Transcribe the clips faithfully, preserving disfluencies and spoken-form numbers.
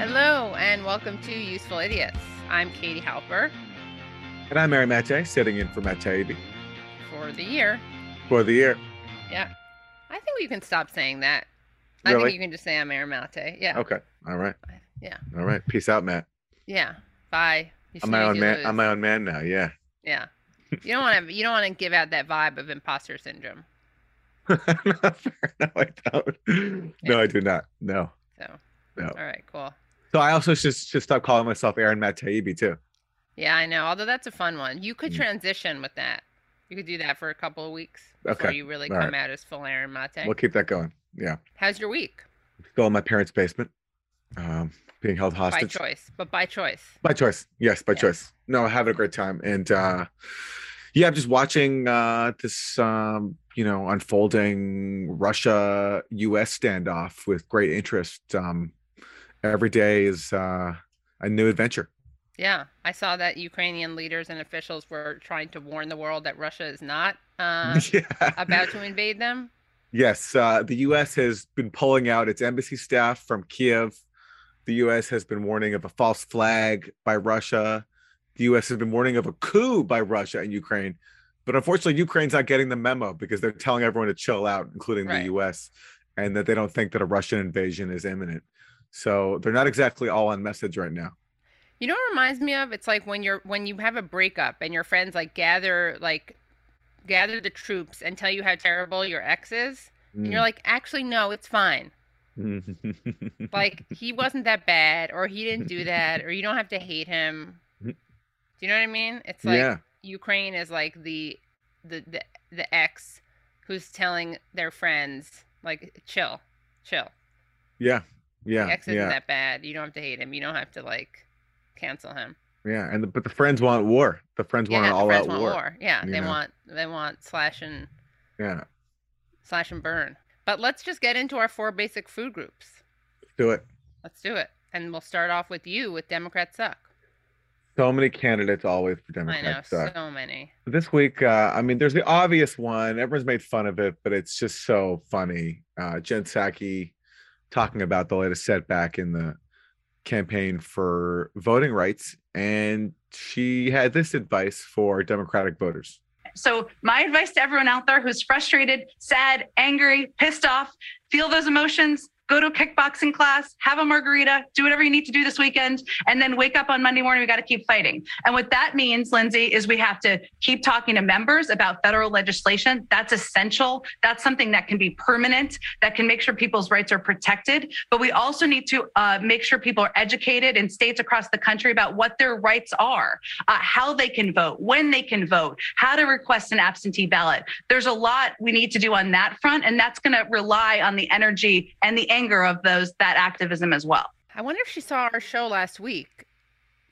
Hello, and welcome to Useful Idiots. I'm Katie Halper. And I'm Aaron Maté, sitting in for Matt Taibbi. For the year. For the year. Yeah. I think we can stop saying that. Really? I think you can just say I'm Aaron Maté. Yeah. Okay. All right. Yeah. All right. Peace out, Matt. Yeah. Bye. You I'm my own man. Lose. I'm my own man now. Yeah. Yeah. You don't want to. You don't want to give out that vibe of imposter syndrome. No, I don't. No, I do not. No. So. No. All right. Cool. So I also should, should stop calling myself Aaron Maté too. Yeah, I know. Although that's a fun one. You could transition with that. You could do that for a couple of weeks before okay. you really All come right. out as full Aaron Maté. We'll keep that going. Yeah. How's your week? Still in my parents' basement, um, being held hostage. By choice, but by choice. By choice. Yes, by yes. choice. No, having a great time. And uh, yeah, I'm just watching uh, this, um, you know, unfolding Russia U S standoff with great interest. Um Every day is uh, a new adventure. Yeah, I saw that Ukrainian leaders and officials were trying to warn the world that Russia is not uh, yeah. about to invade them. Yes, uh, the U S has been pulling out its embassy staff from Kiev. The U S has been warning of a false flag by Russia. The U S has been warning of a coup by Russia and Ukraine. But unfortunately, Ukraine's not getting the memo because they're telling everyone to chill out, including right. the U S, and that they don't think that a Russian invasion is imminent. So they're not exactly all on message right now. You know what reminds me of? It's like when you're when you have a breakup and your friends like gather like gather the troops and tell you how terrible your ex is. Mm. And you're like, actually, no, it's fine. Like, he wasn't that bad, or he didn't do that, or you don't have to hate him. Do you know what I mean? It's like yeah. Ukraine is like the, the the the ex who's telling their friends, like, chill, chill. Yeah. Yeah, the ex isn't yeah. that bad. You don't have to hate him. You don't have to like cancel him. Yeah, and the, but the friends want war. The friends want yeah, an all-out war. war. Yeah, they know? want they want slash and yeah, slash and burn. But let's just get into our four basic food groups. Let's do it. Let's do it, and we'll start off with you with Democrats suck. So many candidates always for Democrats suck. I know, suck. so many. This week, uh, I mean, there's the obvious one. Everyone's made fun of it, but it's just so funny. Uh, Jen Psaki talking about the latest setback in the campaign for voting rights. And she had this advice for Democratic voters. So my advice to everyone out there who's frustrated, sad, angry, pissed off, feel those emotions, go to a kickboxing class, have a margarita, do whatever you need to do this weekend, and then wake up on Monday morning, we got to keep fighting. And what that means, Lindsay, is we have to keep talking to members about federal legislation. That's essential. That's something that can be permanent, that can make sure people's rights are protected. But we also need to uh, make sure people are educated in states across the country about what their rights are, uh, how they can vote, when they can vote, how to request an absentee ballot. There's a lot we need to do on that front, and that's going to rely on the energy and the anger of those that activism as well. I wonder if she saw our show last week,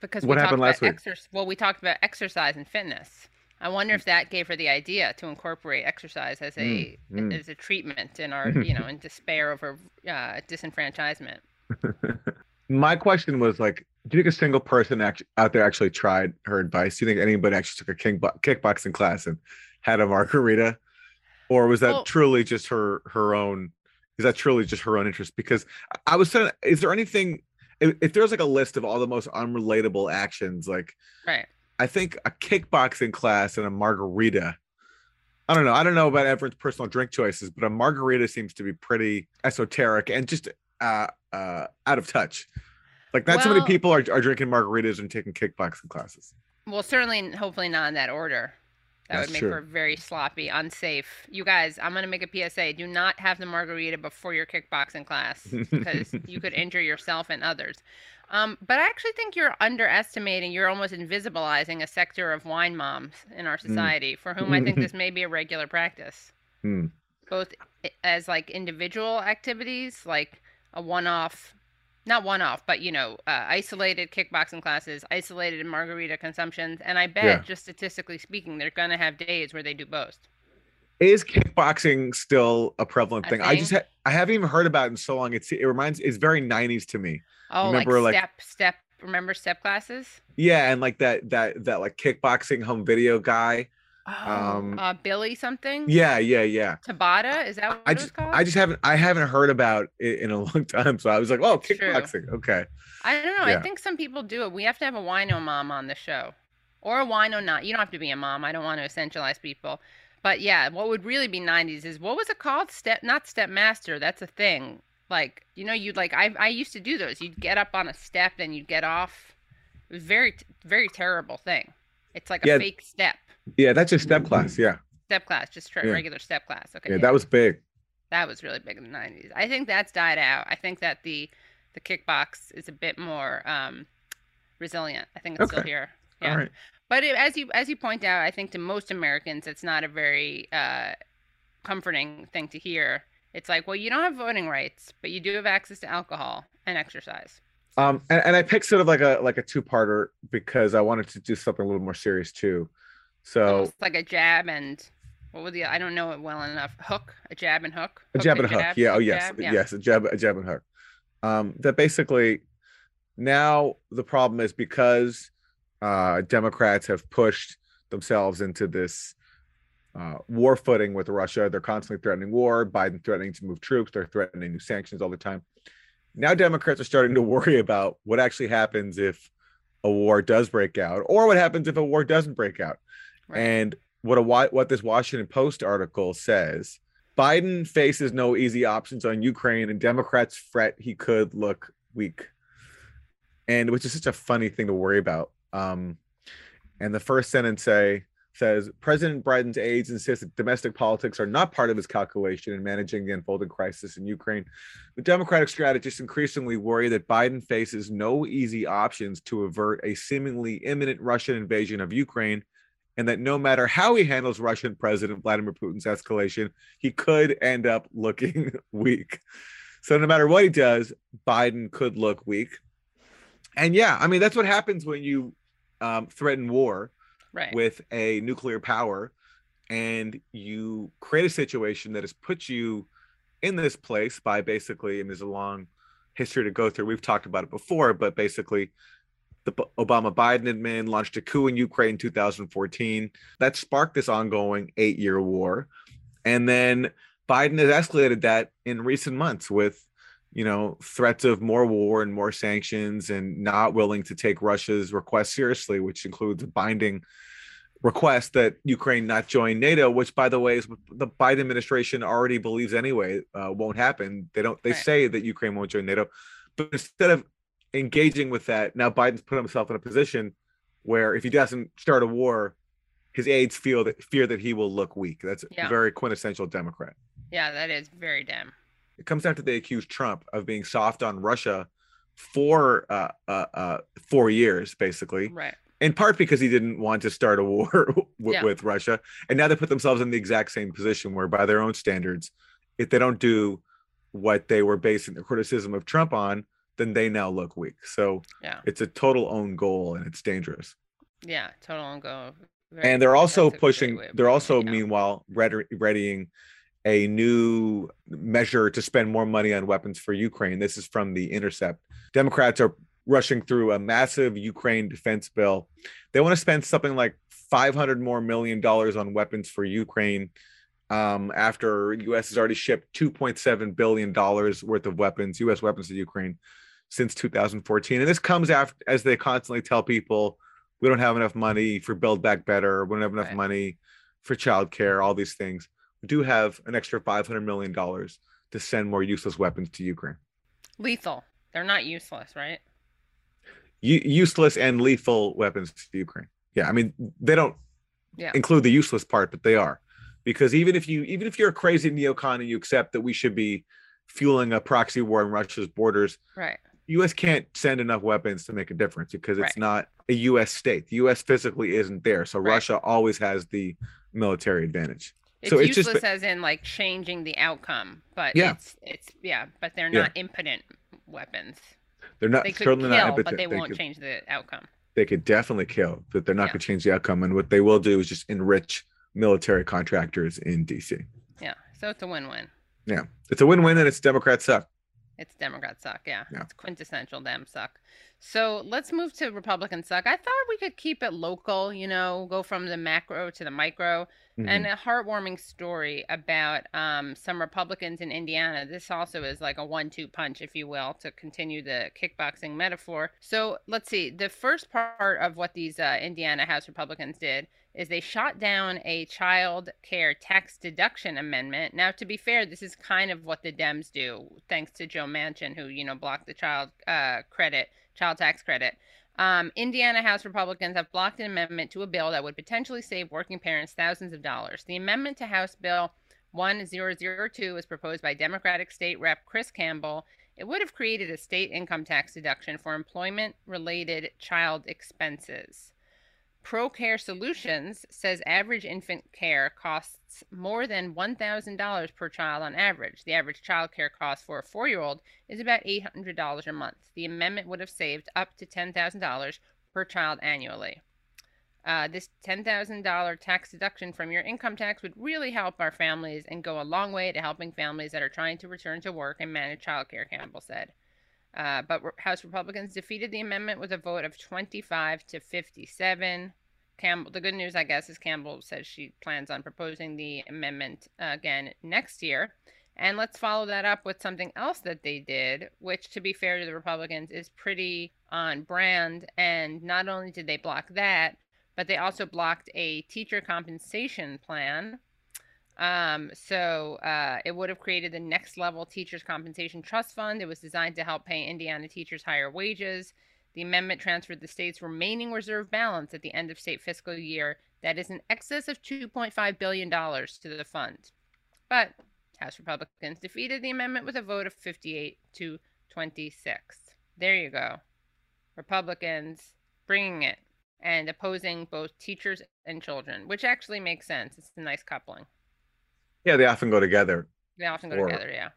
because what we happened talked last about week? Exer- well, we talked about exercise and fitness. I wonder mm. if that gave her the idea to incorporate exercise as a mm. as a treatment in our, you know, in despair over uh, disenfranchisement. My question was like, do you think a single person act- out there actually tried her advice? Do you think anybody actually took a king- kickboxing class and had a margarita, or was that well, truly just her her own? Is that truly just her own interest? Because I was saying, is there anything, if, if there's like a list of all the most unrelatable actions, like, right. I think a kickboxing class and a margarita, I don't know. I don't know about everyone's personal drink choices, but a margarita seems to be pretty esoteric and just uh, uh, out of touch. Like, not well, so many people are, are drinking margaritas and taking kickboxing classes. Well, certainly, hopefully not in that order. That That's would make true. her very sloppy, unsafe. You guys, I'm going to make a P S A. Do not have the margarita before your kickboxing class, because you could injure yourself and others. Um, but I actually think you're underestimating, you're almost invisibilizing a sector of wine moms in our society mm. for whom I think this may be a regular practice. Mm. both as like individual activities, like a one-off, not one-off, but, you know, uh, isolated kickboxing classes, isolated margarita consumptions. And I bet, yeah. just statistically speaking, they're going to have days where they do both. Is kickboxing still a prevalent thing? thing? I just ha- I haven't even heard about it in so long. It's it reminds it's very nineties to me. Oh, remember, like step like, step. Remember step classes? Yeah, and like that that that like kickboxing home video guy. Oh, um, uh, Billy something. Yeah, yeah, yeah. Tabata, is that what I it was just, called? I just haven't I haven't heard about it in a long time, so I was like, oh, it's kickboxing, true. Okay. I don't know. Yeah. I think some people do it. We have to have a wino mom on the show, or a wino not. You don't have to be a mom. I don't want to essentialize people. But yeah, what would really be nineties is, what was it called? Step, not step master. That's a thing. Like, you know, you'd like, I I used to do those. You'd get up on a step and you'd get off. It was very, very terrible thing. It's like a yeah. fake step. Yeah, that's just step class. Yeah. Step class, just yeah. regular step class. Okay. Yeah, yeah, that was big. That was really big in the nineties. I think that's died out. I think that the the kickbox is a bit more um, resilient. I think it's okay. still here. Yeah. All right. But it, as you as you point out, I think to most Americans, it's not a very uh, comforting thing to hear. It's like, well, you don't have voting rights, but you do have access to alcohol and exercise. Um, and, and I picked sort of like a like a two-parter because I wanted to do something a little more serious too. So it's like a jab and what was the? I don't know it well enough. Hook, a jab and hook. hook a jab and a hook. Jab, yeah. Oh yes, jab, yeah. yes. A jab, a jab and hook. Um, that basically now the problem is because. Uh, Democrats have pushed themselves into this uh, war footing with Russia. They're constantly threatening war. Biden threatening to move troops. They're threatening new sanctions all the time. Now Democrats are starting to worry about what actually happens if a war does break out, or what happens if a war doesn't break out. Right. And what a what this Washington Post article says: Biden faces no easy options on Ukraine, and Democrats fret he could look weak. And which is such a funny thing to worry about. Um, and the first sentence say, says, President Biden's aides insist that domestic politics are not part of his calculation in managing the unfolding crisis in Ukraine. The Democratic strategists increasingly worry that Biden faces no easy options to avert a seemingly imminent Russian invasion of Ukraine, and that no matter how he handles Russian President Vladimir Putin's escalation, he could end up looking weak. So no matter what he does, Biden could look weak. And yeah, I mean, that's what happens when you um, threaten war right. with a nuclear power, and you create a situation that has put you in this place by basically, and there's a long history to go through. We've talked about it before, but basically the B- Obama-Biden admin launched a coup in Ukraine in two thousand fourteen. That sparked this ongoing eight-year war. And then Biden has escalated that in recent months with, you know, threats of more war and more sanctions, and not willing to take Russia's request seriously, which includes a binding request that Ukraine not join NATO, which, by the way, is what the Biden administration already believes anyway uh, won't happen. They don't. They right. say that Ukraine won't join NATO, but instead of engaging with that, now Biden's put himself in a position where if he doesn't start a war, his aides feel that fear that he will look weak. That's yeah. very quintessential Democrat. Yeah, that is very Dem. It comes down to they accused Trump of being soft on Russia for uh, uh, uh, four years, basically, right? In part because he didn't want to start a war w- yeah. with Russia. And now they put themselves in the exact same position where, by their own standards, if they don't do what they were basing their criticism of Trump on, then they now look weak. So yeah. it's a total own goal, and it's dangerous. Yeah, total own goal. Very and they're also pushing, they're also, yeah. meanwhile, ready- readying... a new measure to spend more money on weapons for Ukraine. This is from The Intercept. Democrats are rushing through a massive Ukraine defense bill. They want to spend something like five hundred more million dollars on weapons for Ukraine um, after U S has already shipped two point seven billion dollars worth of weapons, U S weapons to Ukraine since two thousand fourteen. And this comes after, as they constantly tell people, we don't have enough money for Build Back Better. We don't have enough right. money for childcare, all these things. Do have an extra five hundred million dollars to send more useless weapons to Ukraine. Lethal. They're not useless, right? U- useless and lethal weapons to Ukraine. Yeah, I mean, they don't yeah. include the useless part, but they are. Because even if you, even if you're a crazy neocon and you accept that we should be fueling a proxy war in Russia's borders, right. U S can't send enough weapons to make a difference because it's right. not a U S state. The U S physically isn't there. So right. Russia always has the military advantage. It's so useless, it's just, as in like changing the outcome, but yeah. it's it's yeah, but they're not yeah. impotent weapons. They're not they could certainly kill, not impotent, but they, they won't could, change the outcome. They could definitely kill, but they're not yeah. going to change the outcome. And what they will do is just enrich military contractors in D C. Yeah, so it's a win-win. Yeah, it's a win-win, and it's Democrats suck. It's Democrats suck. Yeah. yeah, it's quintessential Dem suck. So let's move to Republican suck. I thought we could keep it local, you know, go from the macro to the micro. Mm-hmm. And a heartwarming story about um, some Republicans in Indiana. This also is like a one two punch, if you will, to continue the kickboxing metaphor. So let's see. The first part of what these uh, Indiana House Republicans did is they shot down a child care tax deduction amendment. Now, to be fair, this is kind of what the Dems do, thanks to Joe Manchin, who, you know, blocked the child uh, credit, child tax credit. Um, Indiana House Republicans have blocked an amendment to a bill that would potentially save working parents thousands of dollars. The amendment to House Bill one thousand two was proposed by Democratic State Representative Chris Campbell. It would have created a state income tax deduction for employment-related child expenses. ProCare Solutions says average infant care costs more than one thousand dollars per child on average. The average child care cost for a four-year-old is about eight hundred dollars a month. The amendment would have saved up to ten thousand dollars per child annually. Uh, this ten thousand dollars tax deduction from your income tax would really help our families and go a long way to helping families that are trying to return to work and manage child care, Campbell said. Uh, but House Republicans defeated the amendment with a vote of twenty-five to fifty-seven. Campbell, the good news, I guess, is Campbell says she plans on proposing the amendment uh, again next year. And let's follow that up with something else that they did, which, to be fair to the Republicans, is pretty on brand. And not only did they block that, but they also blocked a teacher compensation plan. Um, so, uh, it would have created the Next Level Teachers Compensation Trust Fund. It was designed to help pay Indiana teachers higher wages. The amendment transferred the state's remaining reserve balance at the end of state fiscal year that is in excess of two point five billion dollars to the fund. But House Republicans defeated the amendment with a vote of fifty-eight to twenty-six. There you go. Republicans bringing it and opposing both teachers and children, which actually makes sense. It's a nice coupling. Yeah, they often go together. They often go together, yeah.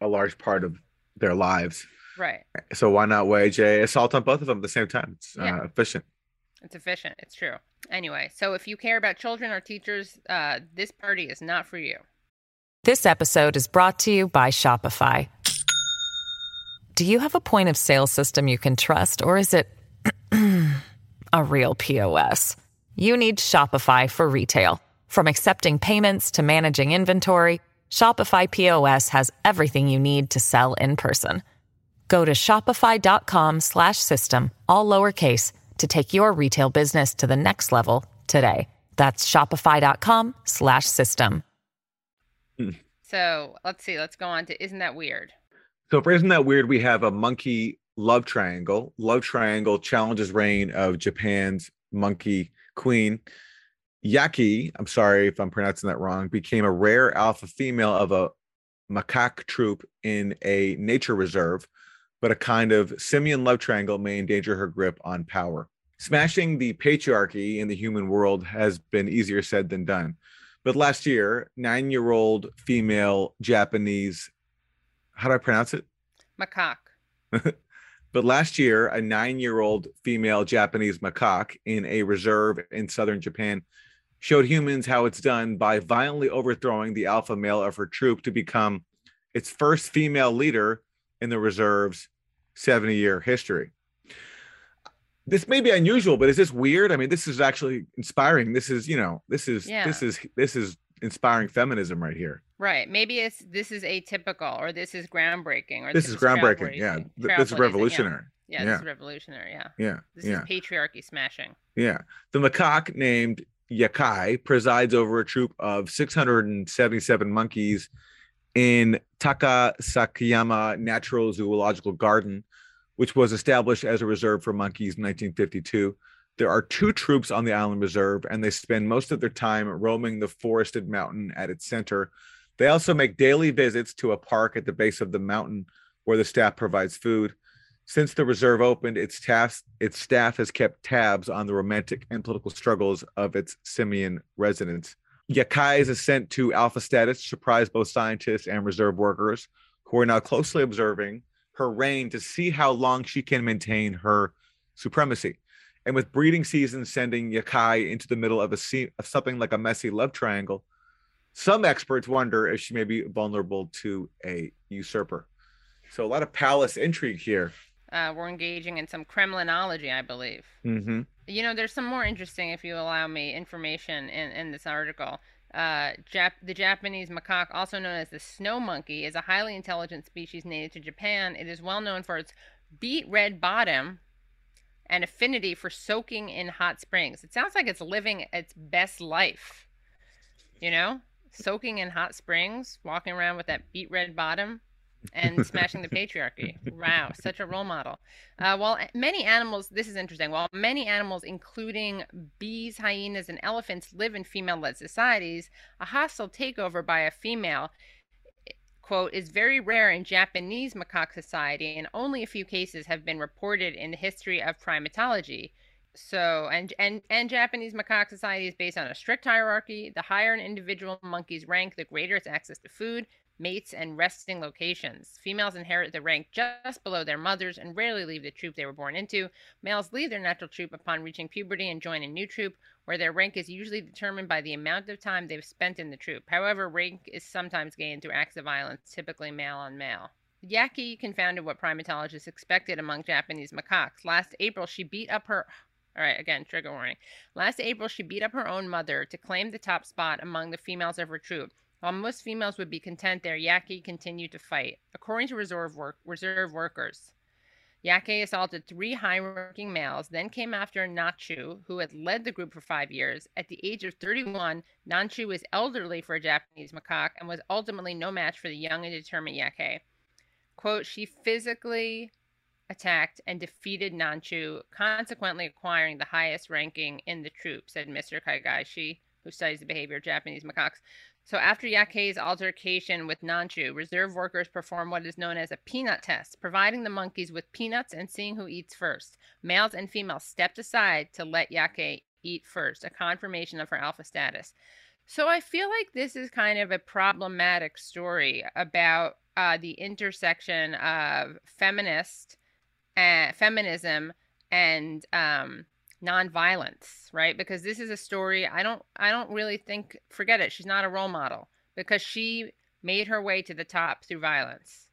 A large part of their lives. Right. So why not wage an assault on both of them at the same time? It's yeah. uh, efficient. It's efficient. It's true. Anyway, so if you care about children or teachers, uh, this party is not for you. This episode is brought to you by Shopify. Do you have a point of sale system you can trust, or is it a real P O S? You need Shopify for retail. From accepting payments to managing inventory, Shopify P O S has everything you need to sell in person. Go to shopify.com slash system, all lowercase, to take your retail business to the next level today. That's shopify.com slash system. So let's see, let's go on to Isn't That Weird? So for Isn't That Weird, we have a monkey love triangle. Love triangle challenges reign of Japan's monkey queen. Yakei, I'm sorry if I'm pronouncing that wrong, became a rare alpha female of a macaque troop in a nature reserve, but a kind of simian love triangle may endanger her grip on power. Smashing the patriarchy in the human world has been easier said than done. But last year, nine-year-old female Japanese, how do I pronounce it? Macaque. But last year, a nine-year-old female Japanese macaque in a reserve in southern Japan showed humans how it's done by violently overthrowing the alpha male of her troop to become its first female leader in the reserve's seventy-year history. This may be unusual, but is this weird? I mean, this is actually inspiring. This is, you know, this is yeah. this is this is inspiring feminism right here. Right. Maybe it's this is atypical, or this is groundbreaking, or this, this is groundbreaking. Yeah. Th- this is revolutionary. Yeah. Yeah, yeah. This is revolutionary. Yeah. Yeah. This yeah. is patriarchy smashing. Yeah. The macaque named Yakei presides over a troop of six hundred seventy-seven monkeys in Takasakiyama Natural Zoological Garden, which was established as a reserve for monkeys in nineteen fifty-two. There are two troops on the island reserve, and they spend most of their time roaming the forested mountain at its center. They also make daily visits to a park at the base of the mountain where the staff provides food. Since the reserve opened, its staff, its staff has kept tabs on the romantic and political struggles of its simian residents. Yakei's ascent to alpha status surprised both scientists and reserve workers, who are now closely observing her reign to see how long she can maintain her supremacy. And with breeding season sending Yakei into the middle of a sea of something like a messy love triangle, some experts wonder if she may be vulnerable to a usurper. So a lot of palace intrigue here. Uh, we're engaging in some Kremlinology, I believe. Mm-hmm. You know, there's some more interesting, if you allow me, information in, in this article. Uh, Jap- the Japanese macaque, also known as the snow monkey, is a highly intelligent species native to Japan. It is well known for its beet red bottom and affinity for soaking in hot springs. It sounds like it's living its best life, you know? Soaking in hot springs, walking around with that beet red bottom, and smashing the patriarchy. Wow, such a role model. Uh, while many animals, this is interesting, while many animals, including bees, hyenas, and elephants, live in female-led societies, a hostile takeover by a female, quote, is very rare in Japanese macaque society, and only a few cases have been reported in the history of primatology. So, and, and, and Japanese macaque society is based on a strict hierarchy. The higher an individual monkey's rank, the greater its access to food, mates, and resting locations. Females inherit the rank just below their mothers and rarely leave the troop they were born into. Males leave their natural troop upon reaching puberty and join a new troop, where their rank is usually determined by the amount of time they've spent in the troop. However, rank is sometimes gained through acts of violence, typically male on male. Yakei confounded what primatologists expected among Japanese macaques. Last April, she beat up her... All right, again, trigger warning. Last April, she beat up her own mother to claim the top spot among the females of her troop. While most females would be content there, Yakei continued to fight. According to reserve, work, reserve workers, Yakei assaulted three high-ranking males, then came after Nanchu, who had led the group for five years. At the age of thirty-one, Nanchu was elderly for a Japanese macaque and was ultimately no match for the young and determined Yakei. Quote, she physically attacked and defeated Nanchu, consequently acquiring the highest ranking in the troop, said Mister Kaigashi, who studies the behavior of Japanese macaques. So after Yakei's altercation with Nanchu, reserve workers perform what is known as a peanut test, providing the monkeys with peanuts and seeing who eats first. Males and females stepped aside to let Yakei eat first, a confirmation of her alpha status. So I feel like this is kind of a problematic story about uh, the intersection of feminist, uh, feminism and um nonviolence, right? Because this is a story, I don't I don't really think, forget it, she's not a role model, because she made her way to the top through violence.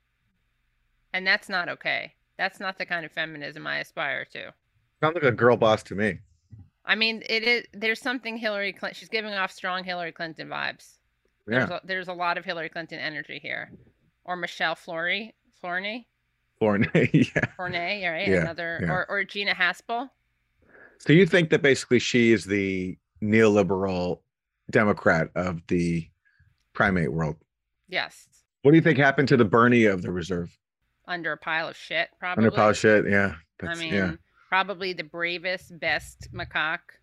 And that's not okay. That's not the kind of feminism I aspire to. Sounds like a girl boss to me. I mean, it is, there's something Hillary Clinton, she's giving off strong Hillary Clinton vibes. Yeah. There's a, there's a lot of Hillary Clinton energy here. Or Michelle Flory, Flournoy? Flournoy, yeah. Flournoy, right? Yeah, Another, yeah. Or, or Gina Haspel. So you think that basically she is the neoliberal Democrat of the primate world? Yes. What do you think happened to the Bernie of the reserve? Under a pile of shit, probably. Under a pile of shit, yeah. That's, I mean, yeah. Probably the bravest, best macaque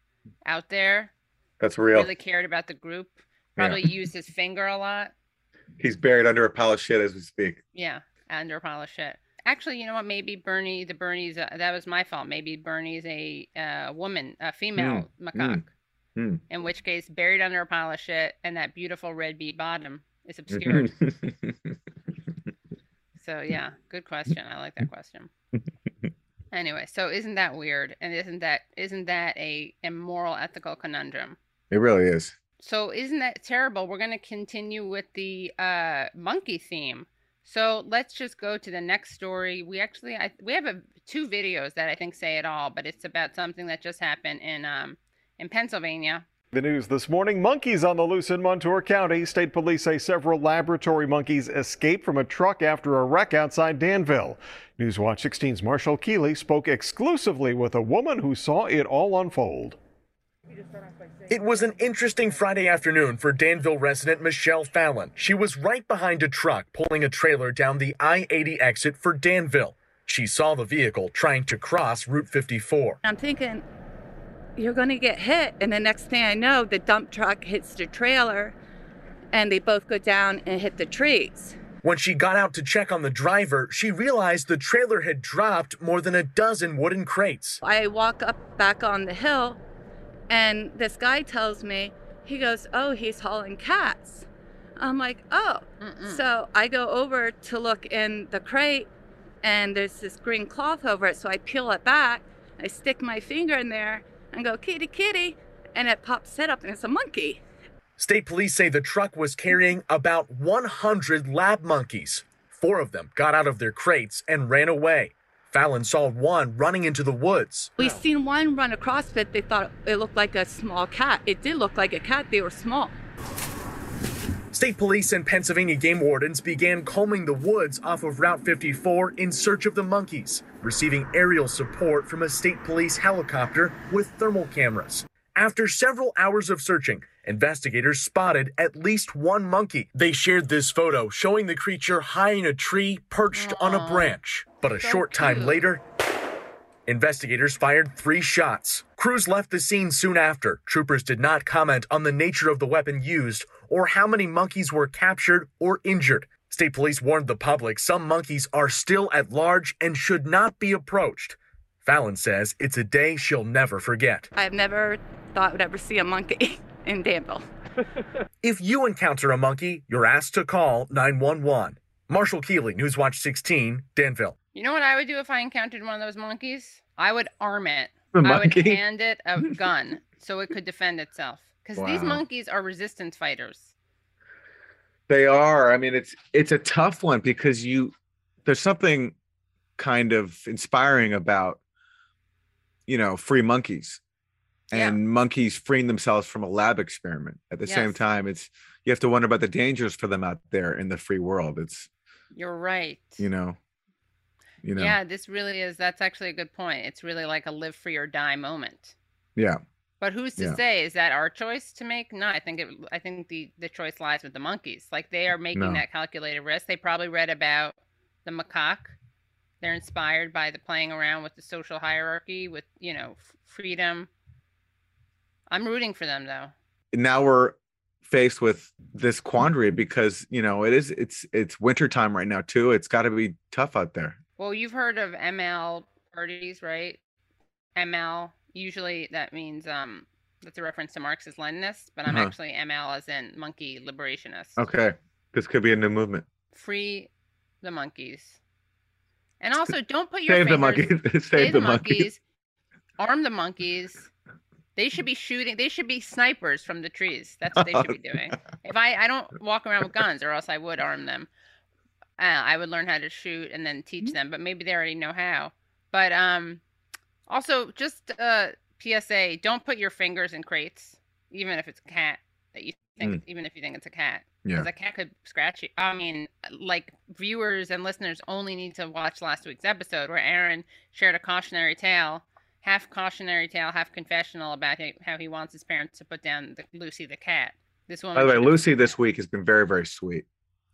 out there. That's real. Really cared about the group. Probably yeah. used his finger a lot. He's buried under a pile of shit as we speak. Yeah, under a pile of shit. Actually, you know what? Maybe Bernie, the Bernie's, uh, that was my fault. Maybe Bernie's a uh, woman, a female mm. macaque, mm. in which case buried under a pile of shit and that beautiful red bee bottom is obscured. So, yeah, good question. I like that question. Anyway, so isn't that weird? And isn't that isn't that a, a moral ethical conundrum? It really is. So isn't that terrible? We're going to continue with the uh, monkey theme. So let's just go to the next story. We actually, I, we have a, two videos that I think say it all, but it's about something that just happened in um, in Pennsylvania. The news this morning, monkeys on the loose in Montour County. State police say several laboratory monkeys escaped from a truck after a wreck outside Danville. Newswatch sixteen's Marshall Keeley spoke exclusively with a woman who saw it all unfold. It was an interesting Friday afternoon for Danville resident Michelle Fallon. She was right behind a truck pulling a trailer down the I eighty exit for Danville. She saw the vehicle trying to cross Route fifty-four. I'm thinking, you're going to get hit. And the next thing I know, the dump truck hits the trailer and they both go down and hit the trees. When she got out to check on the driver, she realized the trailer had dropped more than a dozen wooden crates. I walk up back on the hill. And this guy tells me, He goes, oh, he's hauling cats. I'm like, oh. Mm-mm. So I go over to look in the crate, and there's this green cloth over it. So I peel it back. I stick my finger in there and go, kitty, kitty. And it pops it up, and it's a monkey. State police say the truck was carrying about one hundred lab monkeys. Four of them got out of their crates and ran away. Fallon saw one running into the woods. We seen one run across it. They thought it looked like a small cat. It did look like a cat. They were small. State police and Pennsylvania game wardens began combing the woods off of Route fifty-four in search of the monkeys, receiving aerial support from a state police helicopter with thermal cameras. After several hours of searching, investigators spotted at least one monkey. They shared this photo showing the creature high in a tree, perched Aww. on a branch. But a so short time cute. later, investigators fired three shots. Crews left the scene soon after. Troopers did not comment on the nature of the weapon used or how many monkeys were captured or injured. State police warned the public some monkeys are still at large and should not be approached. Fallon says it's a day she'll never forget. I've never thought I would ever see a monkey in Danville. If you encounter a monkey, you're asked to call nine one one. Marshall Keeley, Newswatch sixteen, Danville. You know what I would do if I encountered one of those monkeys? I would arm it. I would hand it a gun so it could defend itself. Because wow. these monkeys are resistance fighters. They are. I mean, it's it's a tough one because you there's something kind of inspiring about, you know, free monkeys and yeah. monkeys freeing themselves from a lab experiment. At the yes. same time, it's you have to wonder about the dangers for them out there in the free world. It's you're right. You know, you know. Yeah, this really is. That's actually a good point. It's really like a live free or die moment. Yeah. But who's to yeah. say? Is that our choice to make? No, I think it, I think the, the choice lies with the monkeys. Like they are making no. that calculated risk. They probably read about the macaque. They're inspired by the playing around with the social hierarchy, with, you know, f- freedom. I'm rooting for them, though. Now we're faced with this quandary because, you know, it is it's it's wintertime right now, too. It's got to be tough out there. Well, you've heard of M L parties, right? M L. Usually that means um, that's a reference to Marxist Leninists, but I'm uh-huh. actually M L as in monkey liberationist. Okay. This could be a new movement. Free the monkeys. And also, don't put your Save fingers, the monkeys. Save, save the, the monkeys. monkeys. Arm the monkeys. They should be shooting. They should be snipers from the trees. That's what they should be doing. If I, I don't walk around with guns or else I would arm them. Uh, I would learn how to shoot and then teach them, but maybe they already know how. But um, also, just uh, P S A, don't put your fingers in crates, even if it's a cat. That you think, mm. even if you think it's a cat, because yeah. a cat could scratch you. I mean, like viewers and listeners only need to watch last week's episode where Aaron shared a cautionary tale, half cautionary tale, half confessional about how he wants his parents to put down the, Lucy the cat. This woman. By the way, Lucy this week has been very, very sweet.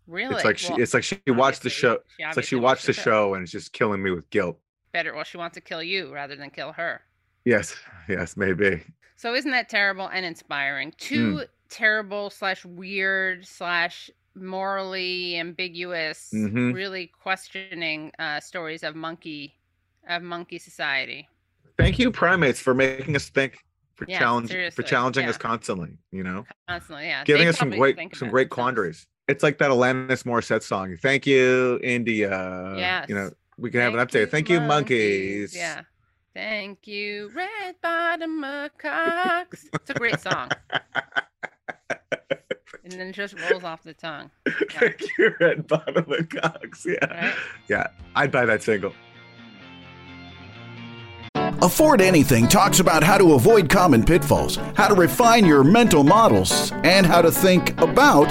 Really? It's like she, well, it's like she watched the show. It's like she watched the show, and it's just killing me with guilt. Better. Well, she wants to kill you rather than kill her. Yes. Yes, maybe. So isn't that terrible and inspiring? Two. Mm. terrible slash weird slash morally ambiguous mm-hmm. really questioning uh stories of monkey of monkey society. Thank you, primates, for making us think, for yeah, challenge seriously. for challenging yeah. us constantly, you know constantly yeah giving they us some great some great quandaries. It's like that Alanis Morissette song, thank you India. Yeah, you know, we can thank have an update you, thank you monkeys, monkeys. yeah thank you red bottom macaques. It's a great song. And then it just rolls off the tongue. Yeah. Thank you, Red Bottom Macaques. Yeah. Right? Yeah. I'd buy that single. Afford Anything talks about how to avoid common pitfalls, how to refine your mental models, and how to think about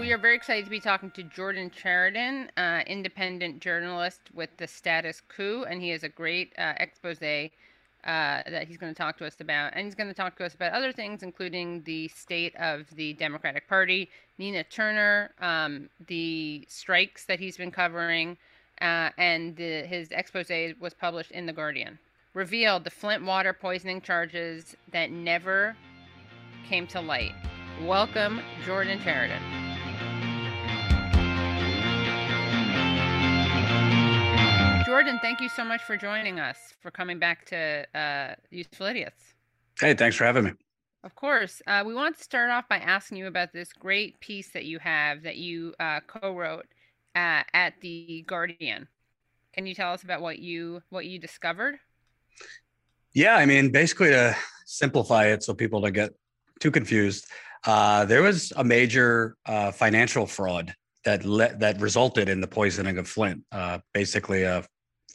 We are very excited to be talking to Jordan Sheridan, uh, independent journalist with The Status Coup, and he has a great uh, expose uh, that he's going to talk to us about. And he's going to talk to us about other things, including the state of the Democratic Party, Nina Turner, um, the strikes that he's been covering, uh, and the, his expose was published in The Guardian, revealed the Flint water poisoning charges that never came to light. Welcome, Jordan Sheridan. Jordan, thank you so much for joining us, for coming back to uh, Useful Idiots. Hey, thanks for having me. Of course. Uh, we want to start off by asking you about this great piece that you have that you uh, co-wrote uh, at The Guardian. Can you tell us about what you what you discovered? Yeah, I mean, basically to simplify it so people don't get too confused, uh, there was a major uh, financial fraud that le- that resulted in the poisoning of Flint, uh, basically a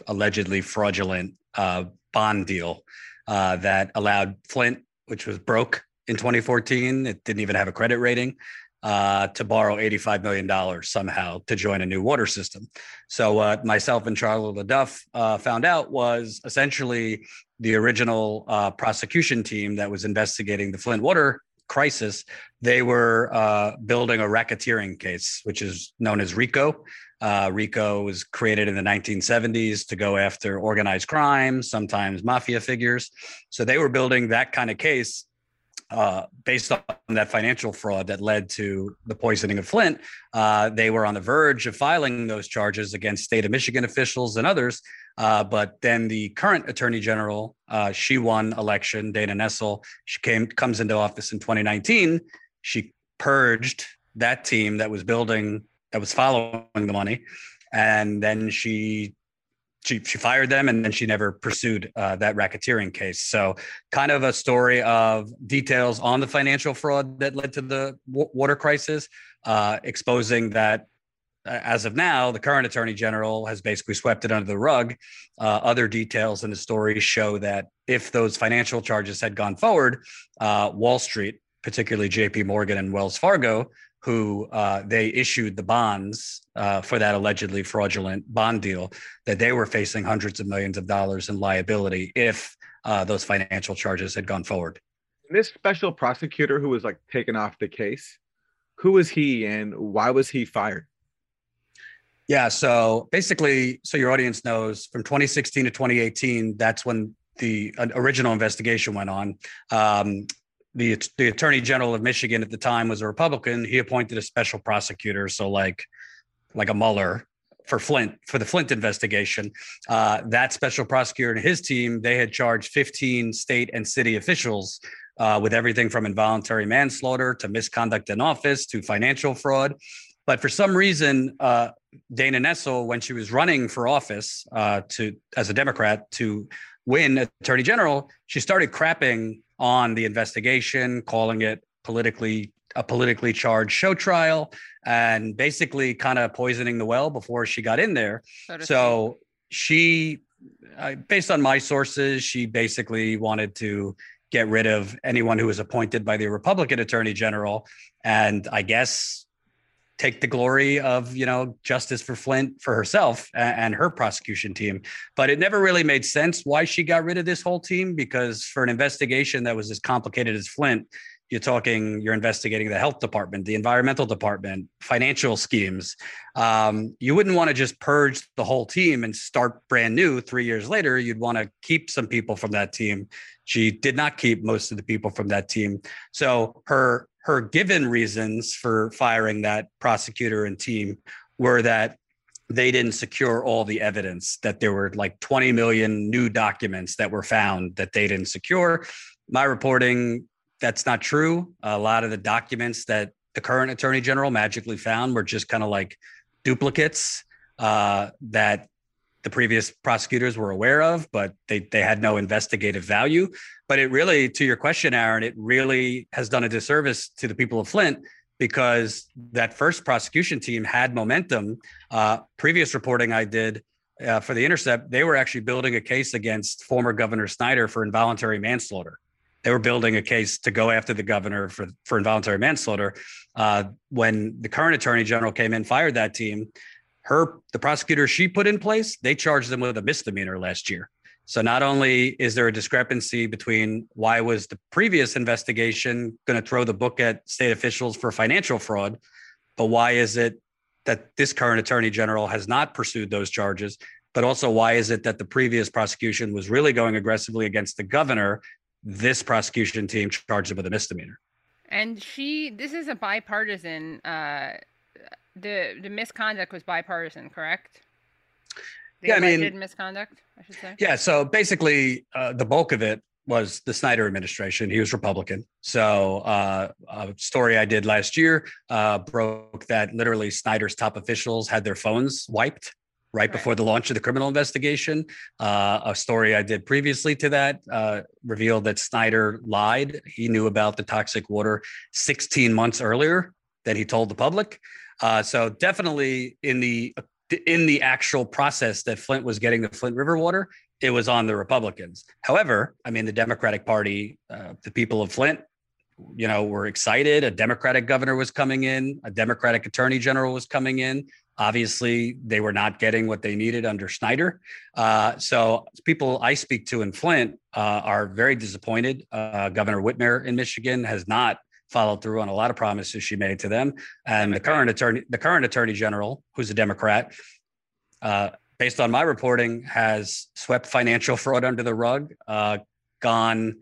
allegedly fraudulent uh, bond deal uh, that allowed Flint, which was broke in twenty fourteen, it didn't even have a credit rating, uh, to borrow eighty-five million dollars somehow to join a new water system. So what uh, myself and Charlie LaDuff uh, found out was essentially the original uh, prosecution team that was investigating the Flint water crisis, they were uh, building a racketeering case, which is known as RICO. Uh, RICO was created in the nineteen seventies to go after organized crime, sometimes mafia figures. So they were building that kind of case uh, based on that financial fraud that led to the poisoning of Flint. Uh, they were on the verge of filing those charges against state of Michigan officials and others. Uh, but then the current attorney general, uh, she won election, Dana Nessel. She came comes into office in twenty nineteen. She purged that team that was building that was following the money, and then she she she fired them, and then she never pursued uh, that racketeering case. So kind of a story of details on the financial fraud that led to the w- water crisis, uh, exposing that uh, as of now, the current attorney general has basically swept it under the rug. Uh, other details in the story show that if those financial charges had gone forward, uh, Wall Street, particularly J P Morgan and Wells Fargo, who uh, they issued the bonds uh, for that allegedly fraudulent bond deal, that they were facing hundreds of millions of dollars in liability if uh, those financial charges had gone forward. This special prosecutor who was like taken off the case, who was he and why was he fired? Yeah, so basically, so your audience knows, from twenty sixteen to twenty eighteen, that's when the original investigation went on. Um, The, the attorney general of Michigan at the time was a Republican. He appointed a special prosecutor, so like like a Mueller for Flint, for the Flint investigation. Uh, that special prosecutor and his team, they had charged fifteen state and city officials uh, with everything from involuntary manslaughter to misconduct in office to financial fraud. But for some reason, uh, Dana Nessel, when she was running for office uh, to as a Democrat to win attorney general, she started crapping on the investigation, calling it politically a politically charged show trial, and basically kind of poisoning the well before she got in there. So, so she, uh, based on my sources, she basically wanted to get rid of anyone who was appointed by the Republican attorney general, and I guess take the glory of, you know, justice for Flint for herself and her prosecution team. But it never really made sense why she got rid of this whole team, because for an investigation that was as complicated as Flint, you're talking, you're investigating the health department, the environmental department, financial schemes. Um, you wouldn't want to just purge the whole team and start brand new three years later. You'd want to keep some people from that team. She did not keep most of the people from that team. So her Her given reasons for firing that prosecutor and team were that they didn't secure all the evidence, that there were like twenty million new documents that were found that they didn't secure. My reporting, that's not true. A lot of the documents that the current attorney general magically found were just kind of like duplicates uh, that the previous prosecutors were aware of, but they they had no investigative value. But it really, to your question, Aaron, it really has done a disservice to the people of Flint, because that first prosecution team had momentum. Uh, previous reporting I did uh, for The Intercept, they were actually building a case against former Governor Snyder for involuntary manslaughter. They were building a case to go after the governor for, for involuntary manslaughter. Uh, when the current attorney general came in, fired that team, Her, the prosecutor she put in place, they charged them with a misdemeanor last year. So not only is there a discrepancy between why was the previous investigation going to throw the book at state officials for financial fraud, but why is it that this current attorney general has not pursued those charges, but also why is it that the previous prosecution was really going aggressively against the governor? This prosecution team charged him with a misdemeanor. And she, this is a bipartisan, uh, the the misconduct was bipartisan, correct? The yeah, I mean, misconduct, I should say. Yeah, so basically uh, the bulk of it was the Snyder administration. He was Republican. So uh, a story I did last year uh, broke that literally Snyder's top officials had their phones wiped right before the launch of the criminal investigation. Uh, a story I did previously to that uh, revealed that Snyder lied. He knew about the toxic water sixteen months earlier than he told the public. Uh, so definitely in the in the actual process that Flint was getting the Flint River water, it was on the Republicans. However, I mean, the Democratic Party, uh, the people of Flint, you know, were excited. A Democratic governor was coming in. A Democratic attorney general was coming in. Obviously, they were not getting what they needed under Snyder. Uh, so people I speak to in Flint uh, are very disappointed. Uh, Governor Whitmer in Michigan has not followed through on a lot of promises she made to them. And the current attorney, the current attorney general, who's a Democrat, uh, based on my reporting, has swept financial fraud under the rug, uh, gone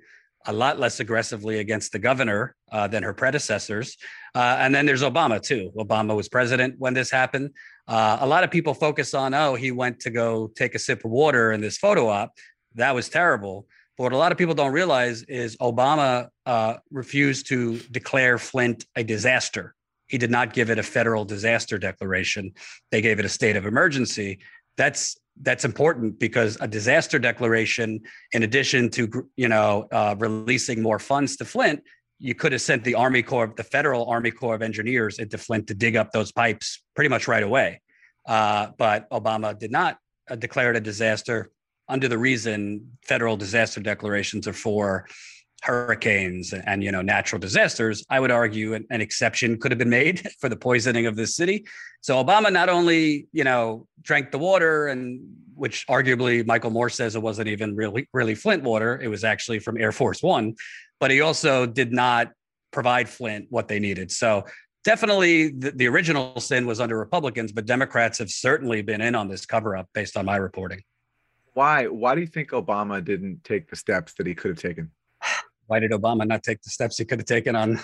a lot less aggressively against the governor uh, than her predecessors. Uh, and then there's Obama, too. Obama was president when this happened. Uh, a lot of people focus on, oh, he went to go take a sip of water in this photo op. That was terrible. But what a lot of people don't realize is Obama uh, refused to declare Flint a disaster. He did not give it a federal disaster declaration. They gave it a state of emergency. That's that's important because a disaster declaration, in addition to, you know, uh, releasing more funds to Flint, you could have sent the Army Corps, the Federal Army Corps of Engineers into Flint to dig up those pipes pretty much right away. Uh, but Obama did not uh, declare it a disaster under the reason federal disaster declarations are for hurricanes and, and you know, natural disasters. I would argue an, an exception could have been made for the poisoning of this city. So Obama not only, you know, drank the water, and which arguably Michael Moore says it wasn't even really, really Flint water. It was actually from Air Force One, but he also did not provide Flint what they needed. So definitely the, the original sin was under Republicans, but Democrats have certainly been in on this cover up based on my reporting. Why? Why do you think Obama didn't take the steps that he could have taken? Why did Obama not take the steps he could have taken on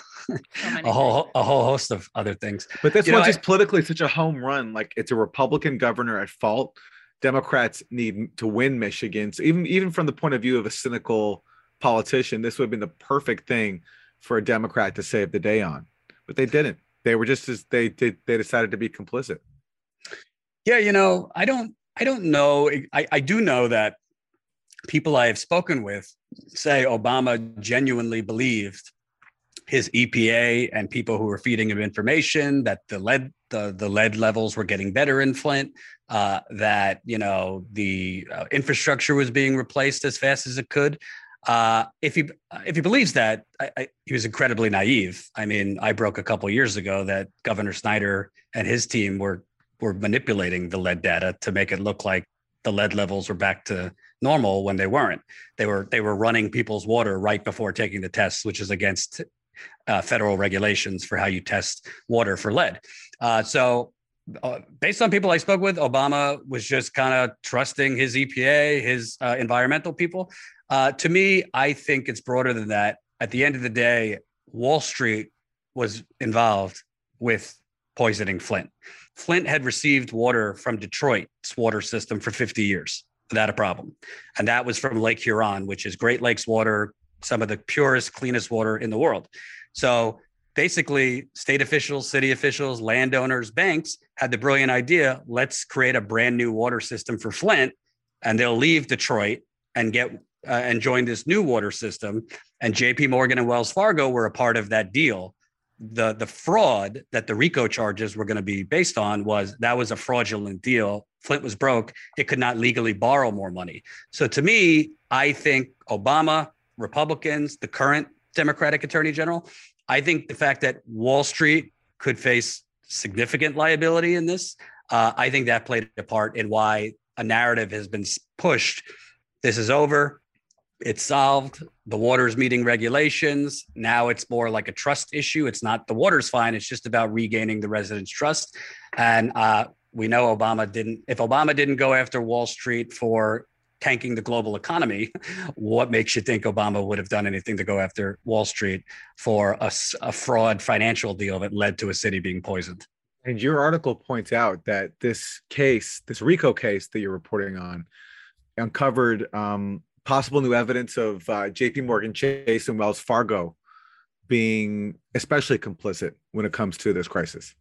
a whole a whole host of other things? But this one's just politically such a home run. Like, it's a Republican governor at fault. Democrats need to win Michigan. So even, even from the point of view of a cynical politician, this would have been the perfect thing for a Democrat to save the day on. But they didn't. They were just as they did. They decided to be complicit. Yeah, you know, I don't I don't know. I, I do know that people I have spoken with say Obama genuinely believed his E P A and people who were feeding him information that the lead the, the lead levels were getting better in Flint, uh, that, you know, the uh, infrastructure was being replaced as fast as it could. Uh, if he if he believes that, I, I, he was incredibly naive. I mean, I broke a couple years ago that Governor Snyder and his team were were manipulating the lead data to make it look like the lead levels were back to normal when they weren't. They were they were running people's water right before taking the tests, which is against uh, federal regulations for how you test water for lead. Uh, so uh, based on people I spoke with, Obama was just kind of trusting his E P A, his uh, environmental people. Uh, to me, I think it's broader than that. At the end of the day, Wall Street was involved with poisoning Flint. Flint had received water from Detroit's water system for fifty years. Without a problem. And that was from Lake Huron, which is Great Lakes water, some of the purest, cleanest water in the world. So basically, state officials, city officials, landowners, banks had the brilliant idea, let's create a brand new water system for Flint, and they'll leave Detroit and get uh, and join this new water system. And J P Morgan and Wells Fargo were a part of that deal. The, the fraud that the RICO charges were going to be based on was that was a fraudulent deal. Flint was broke. It could not legally borrow more money. So to me, I think Obama, Republicans, the current Democratic attorney general, I think the fact that Wall Street could face significant liability in this, uh, I think that played a part in why a narrative has been pushed. This is over. It's solved. The water's meeting regulations. Now it's more like a trust issue. It's not the water's fine. It's just about regaining the residents' trust. And uh, we know Obama didn't, if Obama didn't go after Wall Street for tanking the global economy, what makes you think Obama would have done anything to go after Wall Street for a, a fraud financial deal that led to a city being poisoned? And your article points out that this case, this RICO case that you're reporting on, uncovered um, possible new evidence of uh, J P Morgan Chase and Wells Fargo being especially complicit when it comes to this crisis.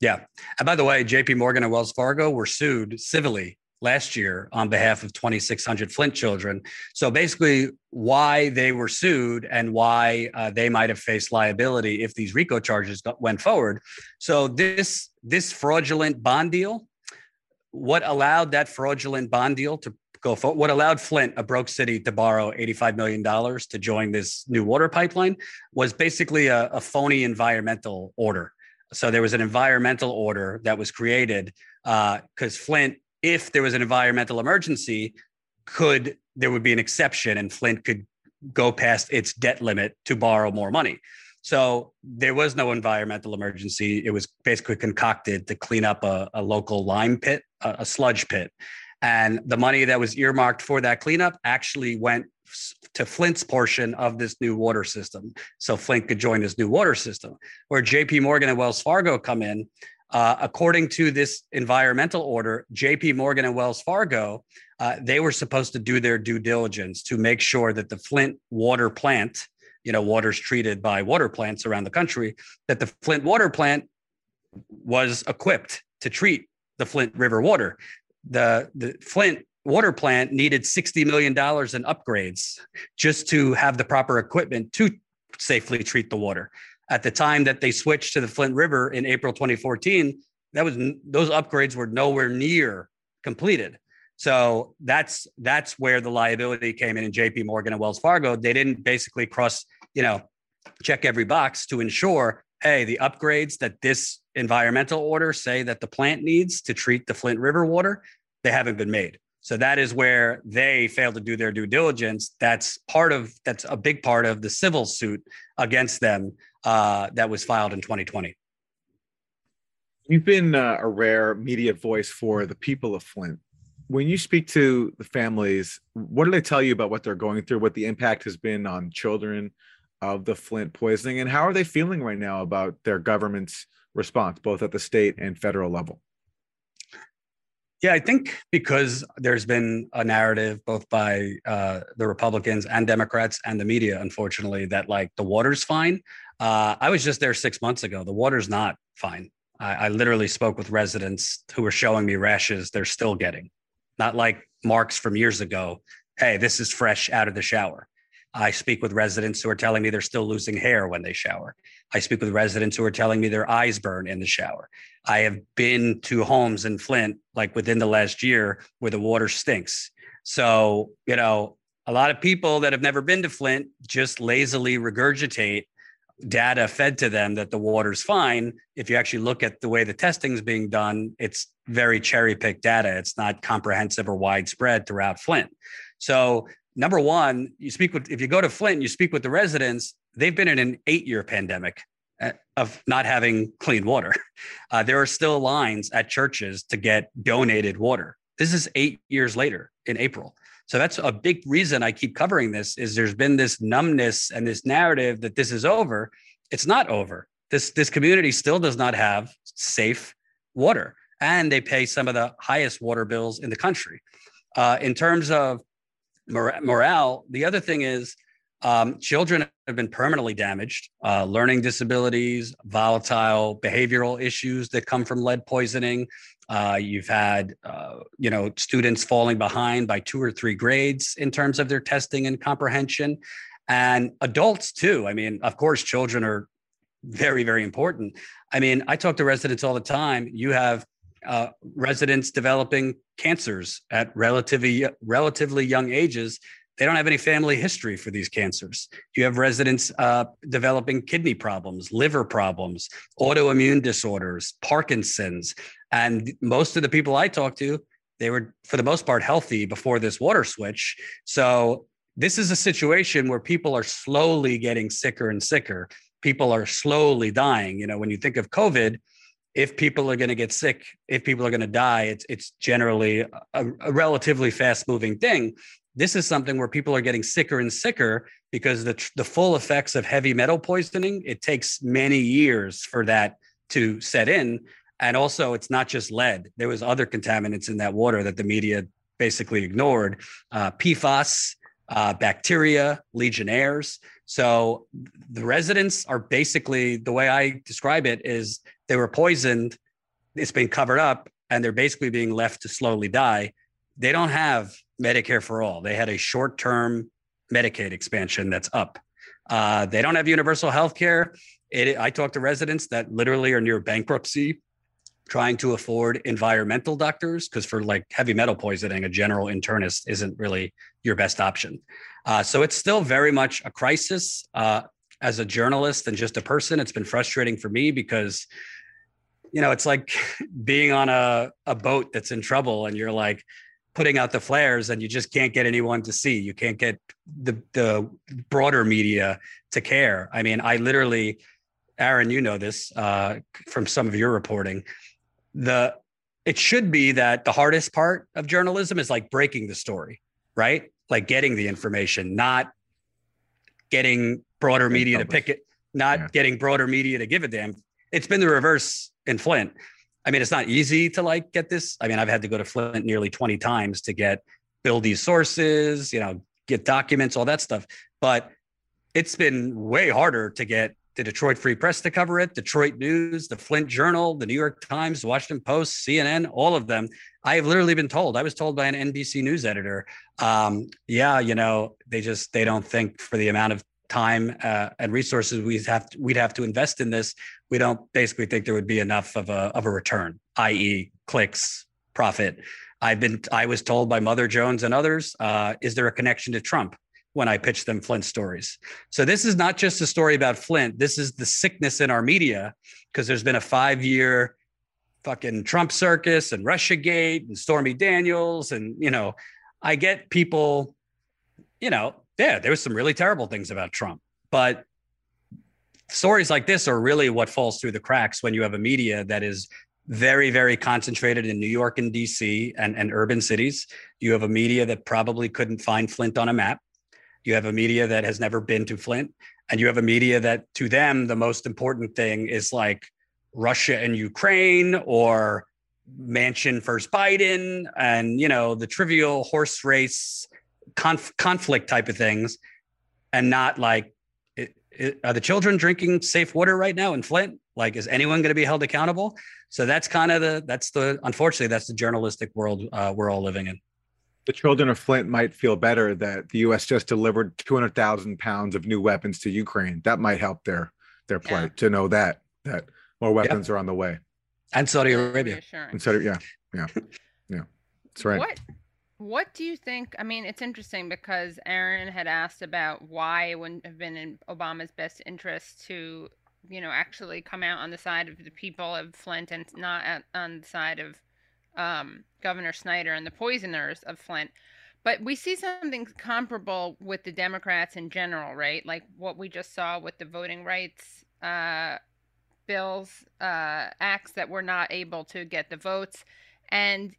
Yeah. And by the way, J P Morgan and Wells Fargo were sued civilly last year on behalf of twenty-six hundred Flint children. So basically why they were sued and why uh, they might have faced liability if these RICO charges got, went forward. So this, this fraudulent bond deal, what allowed that fraudulent bond deal to go forward, what allowed Flint, a broke city, to borrow eighty-five million dollars to join this new water pipeline was basically a, a phony environmental order. So there was an environmental order that was created because uh, Flint, if there was an environmental emergency, could there would be an exception and Flint could go past its debt limit to borrow more money. So there was no environmental emergency. It was basically concocted to clean up a, a local lime pit, a, a sludge pit. And the money that was earmarked for that cleanup actually went to Flint's portion of this new water system. So Flint could join this new water system. Where J P Morgan and Wells Fargo come in, Uh, according to this environmental order, J P Morgan and Wells Fargo, uh, they were supposed to do their due diligence to make sure that the Flint water plant, you know, water's treated by water plants around the country, that the Flint water plant was equipped to treat the Flint River water. The, the Flint water plant needed sixty million dollars in upgrades just to have the proper equipment to safely treat the water. At the time that they switched to the Flint River in April twenty fourteen, that was those upgrades were nowhere near completed. So that's that's where the liability came in in J P Morgan and Wells Fargo. They didn't basically cross, you know, check every box to ensure, hey, the upgrades that this environmental order say that the plant needs to treat the Flint River water, they haven't been made. So that is where they failed to do their due diligence. That's part of that's a big part of the civil suit against them uh, that was filed in twenty twenty. You've been uh, a rare media voice for the people of Flint. When you speak to the families, what do they tell you about what they're going through, what the impact has been on children of the Flint poisoning, and how are they feeling right now about their government's response, both at the state and federal level? Yeah, I think because there's been a narrative both by uh, the Republicans and Democrats and the media, unfortunately, that like the water's fine. Uh, I was just there six months ago. The water's not fine. I, I literally spoke with residents who were showing me rashes they're still getting. Not like marks from years ago. Hey, this is fresh out of the shower. I speak with residents who are telling me they're still losing hair when they shower. I speak with residents who are telling me their eyes burn in the shower. I have been to homes in Flint, like within the last year, where the water stinks. So, you know, a lot of people that have never been to Flint just lazily regurgitate data fed to them that the water's fine. If you actually look at the way the testing's being done, it's very cherry-picked data. It's not comprehensive or widespread throughout Flint. So, number one, you speak with, if you go to Flint, you speak with the residents, they've been in an eight-year pandemic of not having clean water. Uh, there are still lines at churches to get donated water. This is eight years later in April. So that's a big reason I keep covering this is there's been this numbness and this narrative that this is over. It's not over. This, this community still does not have safe water, and they pay some of the highest water bills in the country. Uh, in terms of morale, the other thing is um, children have been permanently damaged, uh, learning disabilities, volatile behavioral issues that come from lead poisoning. Uh, you've had, uh, you know, students falling behind by two or three grades in terms of their testing and comprehension, and adults too. I mean, of course, children are very, very important. I mean, I talk to residents all the time. You have Uh, residents developing cancers at relatively relatively young ages. They don't have any family history for these cancers. You have residents uh, developing kidney problems, liver problems, autoimmune disorders, Parkinson's. And most of the people I talk to, they were, for the most part, healthy before this water switch. So this is a situation where people are slowly getting sicker and sicker. People are slowly dying. You know, when you think of COVID, if people are going to get sick, if people are going to die, it's it's generally a, a relatively fast moving thing. This is something where people are getting sicker and sicker because the the full effects of heavy metal poisoning, it takes many years for that to set in. And also, it's not just lead. There was other contaminants in that water that the media basically ignored. Uh, P FAS, uh, bacteria, Legionnaires. So the residents are basically, the way I describe it is they were poisoned, it's been covered up, and they're basically being left to slowly die. They don't have Medicare for all. They had a short-term Medicaid expansion that's up. Uh, they don't have universal health care. I talk to residents that literally are near bankruptcy, trying to afford environmental doctors, because for like heavy metal poisoning, a general internist isn't really your best option. Uh, so it's still very much a crisis. Uh, as a journalist and just a person, it's been frustrating for me because, you know, it's like being on a, a boat that's in trouble and you're like putting out the flares and you just can't get anyone to see. You can't get the, the broader media to care. I mean, I literally, Aaron, you know this uh, from some of your reporting, the it should be that the hardest part of journalism is like breaking the story, right? Like getting the information, not getting broader media to pick it, not yeah. getting broader media to give a damn. It's been the reverse in Flint. I mean, it's not easy to like get this. I mean, I've had to go to Flint nearly twenty times to get build these sources, you know, get documents, all that stuff. But it's been way harder to get the Detroit Free Press to cover it, Detroit News, the Flint Journal, the New York Times, Washington Post, C N N, all of them. I have literally been told, I was told by an N B C News editor, um, yeah, you know, they just, they don't think for the amount of time uh, and resources we have to, we'd have to invest in this, we don't basically think there would be enough of a, of a return, that is clicks, profit. I've been, I was told by Mother Jones and others, uh, is there a connection to Trump? When I pitch them Flint stories. So this is not just a story about Flint. This is the sickness in our media because there's been a five-year fucking Trump circus and Russiagate and Stormy Daniels. And, you know, I get people, you know, yeah, there was some really terrible things about Trump, but stories like this are really what falls through the cracks when you have a media that is very, very concentrated in New York and D C and, and urban cities. You have a media that probably couldn't find Flint on a map. You have a media that has never been to Flint, and you have a media that to them, the most important thing is like Russia and Ukraine or Manchin versus Biden and, you know, the trivial horse race conf- conflict type of things, and not like, it, it, are the children drinking safe water right now in Flint? Like, is anyone going to be held accountable? So that's kind of the, that's the, unfortunately, that's the journalistic world uh, we're all living in. The children of Flint might feel better that the U S just delivered two hundred thousand pounds of new weapons to Ukraine. That might help their their plight yeah. to know that that more weapons yeah. are on the way. And Saudi Arabia. And Saudi, yeah, yeah, yeah. That's right. What What do you think? I mean, it's interesting because Aaron had asked about why it wouldn't have been in Obama's best interest to, you know, actually come out on the side of the people of Flint and not at, on the side of Um, Governor Snyder and the poisoners of Flint. But we see something comparable with the Democrats in general, right? Like what we just saw with the voting rights uh, bills, uh, acts that were not able to get the votes. And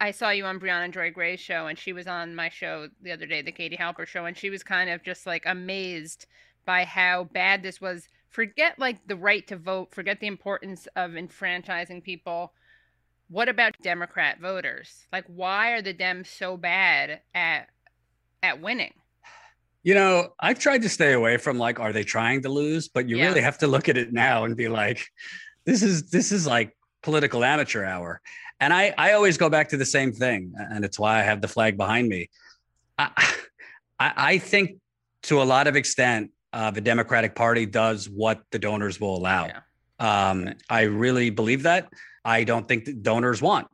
I saw you on Brianna Joy Gray's show, and she was on my show the other day, the Katie Halper show, and she was kind of just like amazed by how bad this was. Forget like the right to vote, forget the importance of enfranchising people. What about Democrat voters? Like, why are the Dems so bad at at winning? You know, I've tried to stay away from like, are they trying to lose? But you yeah. really have to look at it now and be like, this is this is like political amateur hour. And I, I always go back to the same thing. And it's why I have the flag behind me. I, I, I think to a lot of extent, uh, the Democratic Party does what the donors will allow. Yeah. Um, right. I really believe that. I don't think that donors want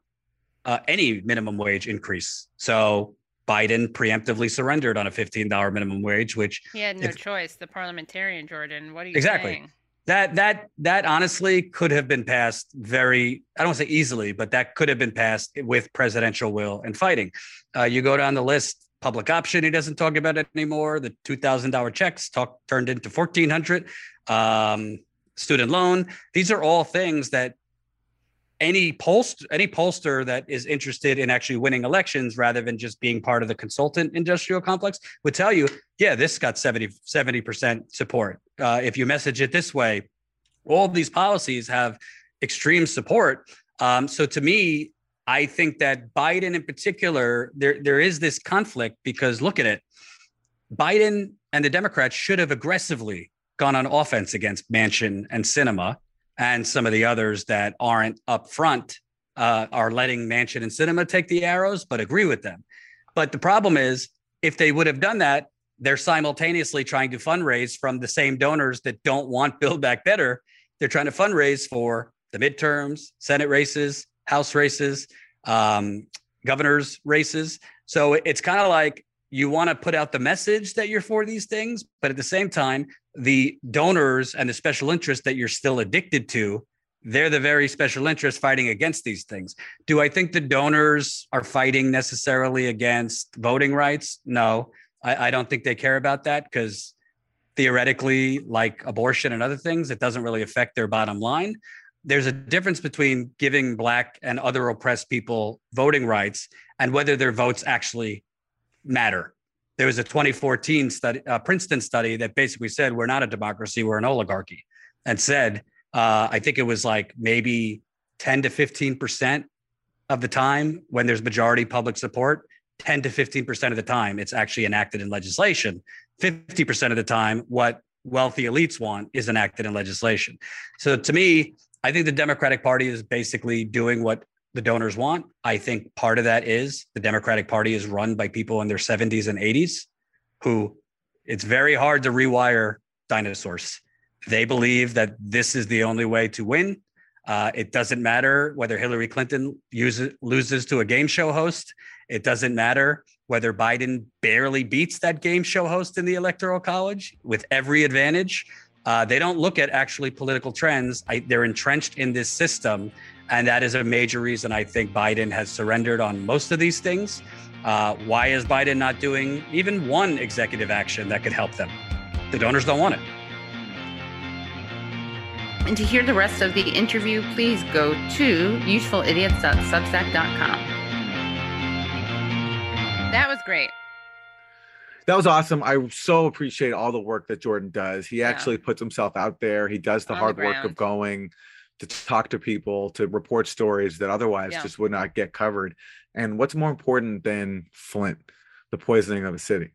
uh, any minimum wage increase. So Biden preemptively surrendered on a fifteen dollars minimum wage, which he had no if, choice. The parliamentarian, Jordan, what are you exactly. saying? That that that honestly could have been passed very, I don't want to say easily, but that could have been passed with presidential will and fighting. Uh, you go down the list. Public option, he doesn't talk about it anymore. The two thousand dollars checks talk, turned into fourteen hundred dollars. Um, student loan. These are all things that any pollst, any pollster that is interested in actually winning elections rather than just being part of the consultant industrial complex would tell you, yeah, this got seventy percent support. Uh, if you message it this way, all of these policies have extreme support. Um, so to me, I think that Biden in particular, there there is this conflict because look at it. Biden and the Democrats should have aggressively gone on offense against Manchin and Sinema and some of the others that aren't up front, uh, are letting Manchin and Sinema take the arrows, but agree with them. But the problem is, if they would have done that, they're simultaneously trying to fundraise from the same donors that don't want Build Back Better. They're trying to fundraise for the midterms, Senate races, House races, um, governor's races. So it's kind of like, you want to put out the message that you're for these things, but at the same time, the donors and the special interests that you're still addicted to, they're the very special interests fighting against these things. Do I think the donors are fighting necessarily against voting rights? No, I, I don't think they care about that because theoretically, like abortion and other things, it doesn't really affect their bottom line. There's a difference between giving Black and other oppressed people voting rights and whether their votes actually matter. There was a twenty fourteen study, uh, Princeton study that basically said, we're not a democracy, we're an oligarchy, and said, uh, I think it was like maybe ten to fifteen percent of the time when there's majority public support, ten to fifteen percent of the time, it's actually enacted in legislation. fifty percent of the time, what wealthy elites want is enacted in legislation. So to me, I think the Democratic Party is basically doing what the donors want. I think part of that is the Democratic Party is run by people in their seventies and eighties who it's very hard to rewire dinosaurs. They believe that this is the only way to win. Uh, it doesn't matter whether Hillary Clinton uses, loses to a game show host. It doesn't matter whether Biden barely beats that game show host in the Electoral College with every advantage. Uh, they don't look at actually political trends. I, they're entrenched in this system. And that is a major reason I think Biden has surrendered on most of these things. Uh, why is Biden not doing even one executive action that could help them? The donors don't want it. And to hear the rest of the interview, please go to useful idiots dot substack dot com. That was great. That was awesome. I so appreciate all the work that Jordan does. He yeah. actually puts himself out there. He does the On hard the work of going to talk to people, to report stories that otherwise yeah. just would not get covered. And what's more important than Flint, the poisoning of a city?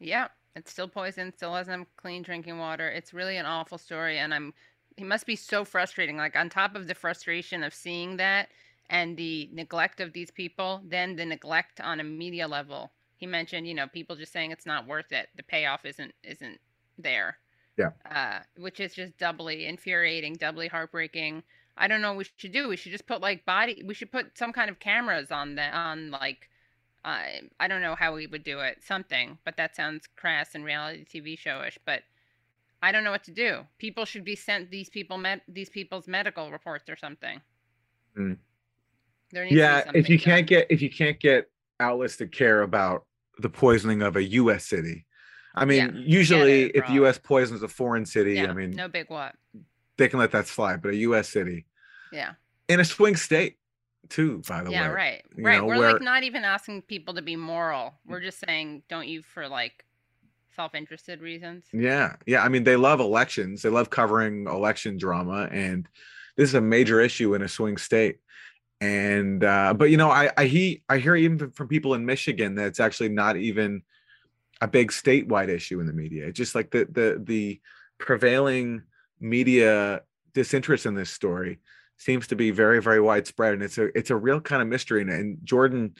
Yeah, it's still poisoned, still hasn't clean drinking water. It's really an awful story. And I'm, it must be so frustrating. Like on top of the frustration of seeing that and the neglect of these people, then the neglect on a media level. He mentioned, you know, people just saying it's not worth it. The payoff isn't isn't there. Yeah. Uh, which is just doubly infuriating, doubly heartbreaking. I don't know what we should do. We should just put like body. We should put some kind of cameras on the on like. Uh, I don't know how we would do it. Something, but that sounds crass and reality T V showish. But I don't know what to do. People should be sent these people med- these people's medical reports or something. Mm. There needs yeah. to be something if you done. can't get if you can't get. outlets that care about the poisoning of a U S city. I mean, yeah, usually it, if U S poisons a foreign city, yeah, I mean, no big what. They can let that slide, but a U S city. Yeah. In a swing state too, by the yeah, way. Yeah, right. You right. know, We're where, like not even asking people to be moral. We're just saying, don't you for like self-interested reasons. Yeah. Yeah. I mean, they love elections. They love covering election drama. And this is a major issue in a swing state. And uh but you know I I he I hear even from people in Michigan that it's actually not even a big statewide issue in the media. It's just like the the the prevailing media disinterest in this story seems to be very very widespread, and it's a it's a real kind of mystery, and, and Jordan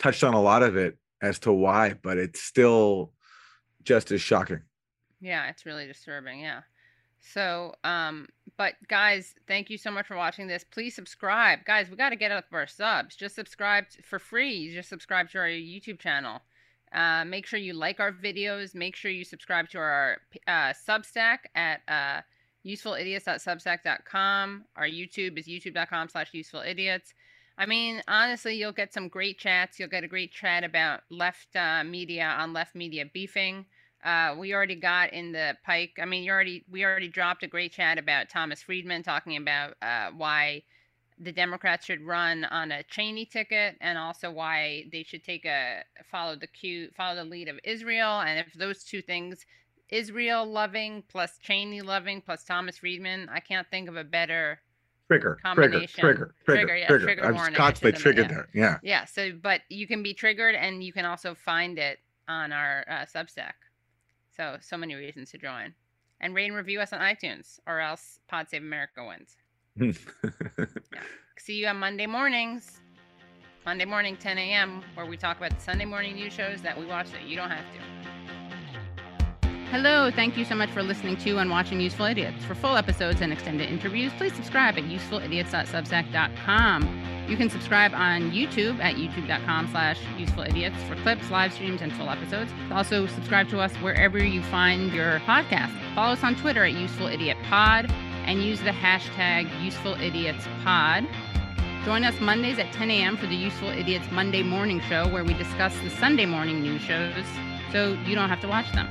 touched on a lot of it as to why, but it's still just as shocking. Yeah, it's really disturbing. Yeah. So, um, but guys, thank you so much for watching this. Please subscribe. Guys, we got to get up our subs. Just subscribe for free. You just subscribe to our YouTube channel. Uh, make sure you like our videos. Make sure you subscribe to our uh, Substack at uh, useful idiots dot substack dot com. Our YouTube is youtube dot com slash useful idiots. I mean, honestly, you'll get some great chats. You'll get a great chat about left uh, media on left media beefing. Uh, we already got in the pike. I mean, you already we already dropped a great chat about Thomas Friedman talking about uh, why the Democrats should run on a Cheney ticket, and also why they should take a follow the cue, follow the lead of Israel. And if those two things, Israel loving plus Cheney loving plus Thomas Friedman, I can't think of a better trigger, combination. Trigger, trigger, trigger, yeah, trigger. trigger I was constantly triggered there. Yeah. Yeah. So, but you can be triggered, and you can also find it on our uh, Substack. So, so many reasons to join, and rate and review us on iTunes, or else Pod Save America wins. Yeah. See you on Monday mornings. Monday morning, ten a m, where we talk about the Sunday morning news shows that we watch that you don't have to. Hello, thank you so much for listening to and watching Useful Idiots. For full episodes and extended interviews, please subscribe at useful idiots dot substack dot com. You can subscribe on YouTube at youtube dot com slash useful idiots for clips, live streams, and full episodes. Also, subscribe to us wherever you find your podcast. Follow us on Twitter at useful idiot pod. And use the hashtag useful idiots pod. Join us Mondays at ten a m for the Useful Idiots Monday Morning Show, where we discuss the Sunday morning news shows so you don't have to watch them.